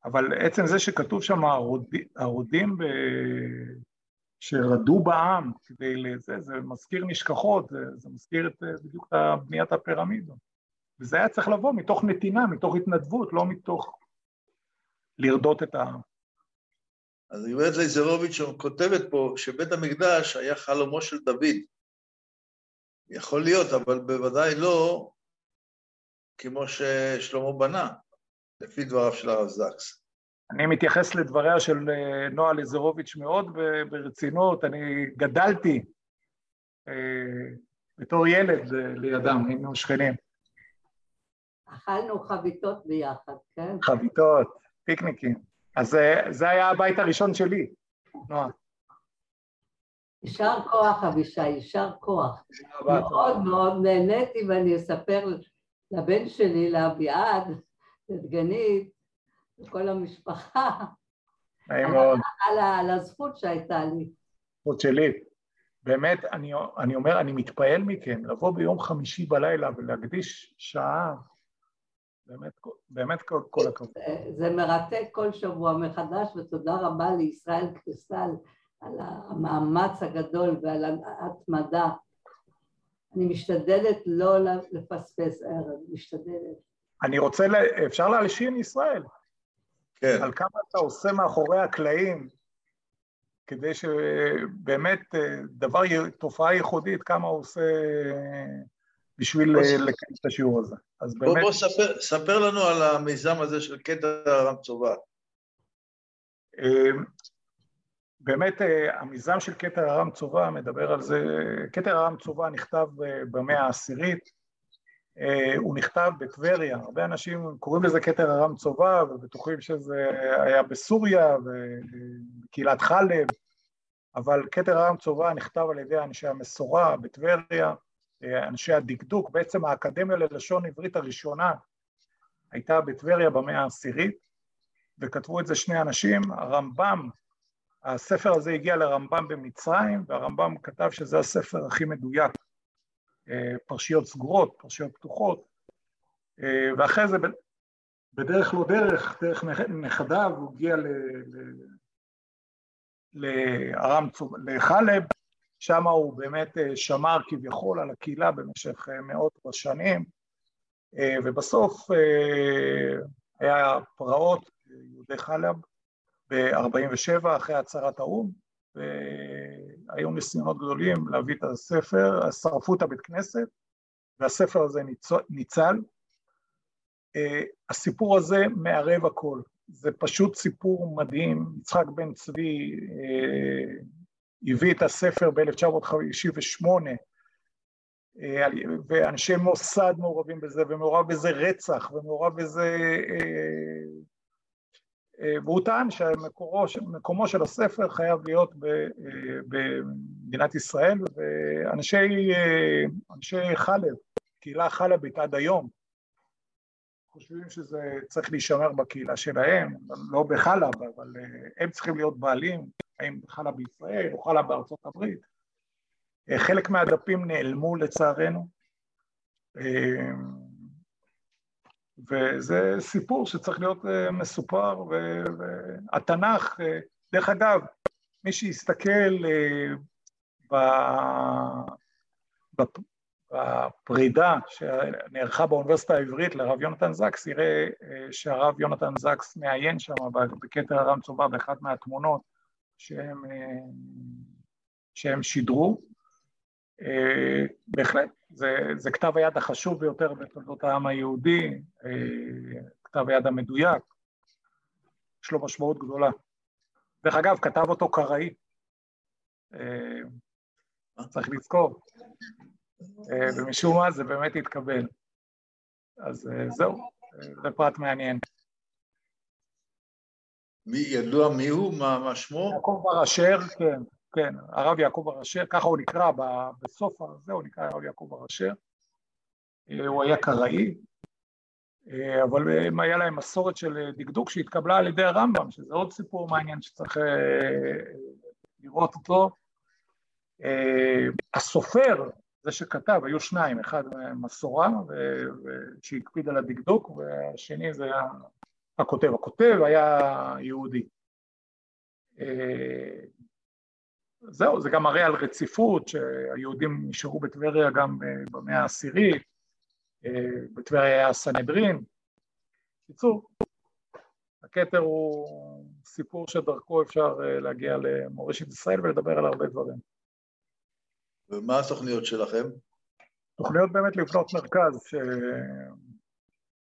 אבל עצם זה שכתוב שם הרודים שרדו בעם כדי לזה, זה מזכיר נשכחות, זה מזכיר בדיוק את בניית הפירמידות. וזה היה צריך לבוא מתוך נתינה, מתוך התנדבות, לא מתוך... לרדות את העם. אז גברת לייזרוביץ' כותבת פה שבית המקדש היה חלומו של דוד. יכול להיות, אבל בוודאי לא כמו ששלמה בנה, לפי דבריו של הרב זקס. אני מתייחס לדבריה של נועה לייזרוביץ' מאוד ברצינות, אני גדלתי אה, בתור ילד לידם, היינו שכנים. אכלנו חביתות ביחד, כן? חביתות. פיקניקים. אז זה היה הבית הראשון שלי, נועה. יישר כוח, אבישי, יישר כוח. מאוד מאוד נהניתי, ואני אספר לבן שלי, לאביעד, לדגנית, לכל המשפחה, על הזכות שהייתה לי. זכות שלי. באמת, אני אומר, אני מתפעל מכם, לבוא ביום חמישי בלילה ולהקדיש שעה, באמת, באמת כל, כל הכבוד. זה, זה מרתק כל שבוע מחדש, ותודה רבה לישראל קריסל על המאמץ הגדול ועל ההתמדה. אני משתדלת לא לפספס ערב, משתדלת. אני רוצה, אפשר להלשין ישראל? כן. על כמה אתה עושה מאחורי הקלעים, כדי שבאמת דבר, תופעה ייחודית, כמה הוא עושה... בשביל לקיים את השיעור הזה. בוא ספר לנו על המיזם הזה של קטע הרמצובה. באמת המיזם של קטע הרמצובה מדבר על זה, קטע הרמצובה נכתב במאה העשירית, הוא נכתב בטבריה, הרבה אנשים קוראים לזה קטע הרמצובה ובטוחים שזה היה בסוריה ובקהילת חלב, אבל קטע הרמצובה נכתב על ידי אנשי המסורה בטבריה, אנשי הדקדוק, בעצם האקדמיה ללשון עברית הראשונה הייתה בטבריה במאה העשירית, וכתבו את זה שני אנשים, הרמב"ם, הספר הזה הגיע לרמב"ם במצרים, והרמב"ם כתב שזה הספר הכי מדויק, פרשיות סגורות, פרשיות פתוחות, ואחרי זה בדרך לא דרך, דרך נכדיו, הוא הגיע לחלב, שם הוא באמת שמר כביכול על הקהילה במשך מאות שנים, ובסוף היה פרעות יהודי חלב ב-ארבעים ושבע אחרי הצהרת האו"ם, והיו ניסיונות גדולים להביא את הספר, שרפו את הבית כנסת, והספר הזה ניצל. הסיפור הזה מערב הכל, זה פשוט סיפור מדהים, יצחק בן צבי, הביא את הספר ב-אלף תשע מאות חמישים ושמונה, ואנשי מוסד מעורבים בזה, ומעורב בזה רצח, ומעורב בזה והוא טען שמקומו של הספר חייב להיות במדינת ישראל, ואנשי חלב, קהילה חלבית עד היום, חושבים שזה צריך להישמר בקהילה שלהם, לא בחלב, אבל הם צריכים להיות בעלים, האם חלב בישראל או חלב בארצות הברית. חלק מהדפים נעלמו לצערנו, וזה סיפור שצריך להיות מסופר, והתנ"ך, דרך אגב, מי שיסתכל בפרידה שנערכה באוניברסיטה העברית לרב יונתן זקס, יראה שהרב יונתן זקס מעיין שם בקטע הרם צובע באחת מהתמונות שהם, שהם שידרו. בהחלט, זה, זה כתב היד החשוב ביותר בתולדות העם היהודי, כתב היד המדויק, יש לו משמעות גדולה. דרך אגב, כתב אותו קראי, צריך לזכור, ומשום מה זה באמת התקבל. אז זהו, זה פרט מעניין. מי ידוע מי הוא, מה שמו? יעקב מרשר, כן. כן, הרב יעקב מרשר, ככה הוא נקרא בסוף הזה, הוא נקרא הרב יעקב מרשר, הוא היה קראי, אבל הם היה להם מסורת של דקדוק שהתקבלה על ידי הרמב"ם, שזה עוד סיפור מעניין שצריך לראות אותו. הסופר, זה שכתב, היו שניים, אחד מסורה שהקפיד על הדקדוק, והשני זה היה הכותב, הכותב היה יהודי. זהו, זה גם הרי על רציפות, שהיהודים נשארו בטבריה גם במאה העשירי, בטבריה היה סנהדרין. קיצור, הכתר הוא סיפור שדרכו אפשר להגיע למורשת ישראל ולדבר על הרבה דברים. ומה התוכניות שלכם? תוכניות באמת לבנות מרכז,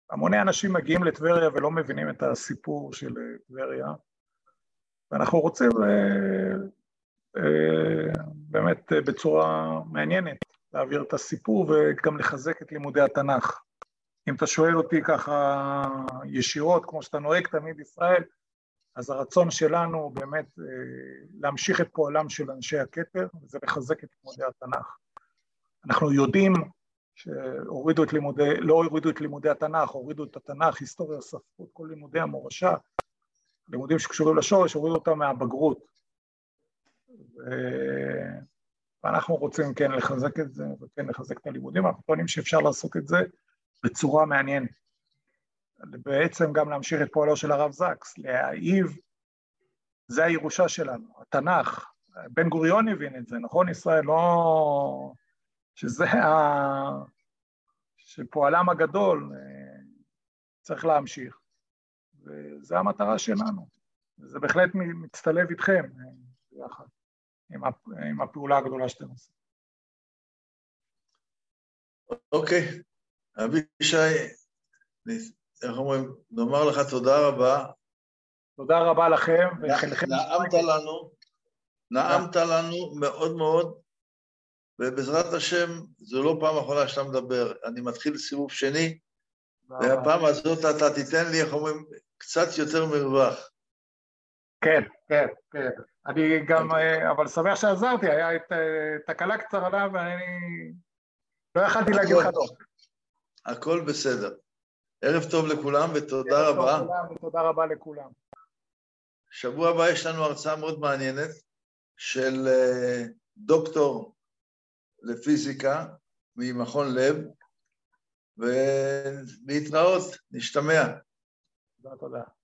שהמוני אנשים מגיעים לטבריה ולא מבינים את הסיפור של טבריה, ואנחנו רוצים באמת בצורה מעניינת, להעביר את הסיפור וגם לחזק את לימודי התנ"ך. אם אתה שואל אותי ככה ישירות, כמו שאתה נוהג תמיד ישראל, אז הרצון שלנו באמת להמשיך את פועלם של אנשי הכתר, וזה לחזק את לימודי התנ"ך. אנחנו יודעים שהורידו את לימודי, לא הורידו את לימודי התנ"ך, הורידו את התנ"ך, היסטוריה, ספרות, כל לימודי המורשה, לימודים שקשורים לשורש, הורידו אותם מהבגרות. ואנחנו רוצים כן לחזק את זה, וכן לחזק את הלימודים, אנחנו טוענים שאפשר לעשות את זה בצורה מעניינת. בעצם גם להמשיך את פועלו של הרב זקס, להעיב, זה הירושה שלנו, התנ"ך. בן גוריון הבין את זה, נכון ישראל? לא... שזה ה... שפועלם הגדול צריך להמשיך. וזו המטרה שלנו, וזה בהחלט מצטלב איתכם. ביחד, עם הפעולה הגדולה שאתם עושים. אוקיי, אבישי, איך אומרים, נאמר לך תודה רבה. תודה רבה לכם. נעמת לנו, נעמת לנו מאוד מאוד, ובעזרת השם, זו לא פעם אחרונה שאתה מדבר, אני מתחיל סיבוב שני, והפעם הזאת אתה תיתן לי, איך אומרים, קצת יותר מרווח. כן, כן, כן. אני גם, אבל שמח שעזרתי, היה תקלה קצרה ואני לא יכלתי להגיד לך טוב. הכל בסדר. ערב טוב לכולם ותודה רבה. תודה רבה לכולם. שבוע הבא יש לנו הרצאה מאוד מעניינת של דוקטור לפיזיקה ממכון לב, ולהתראות, נשתמע. תודה, תודה.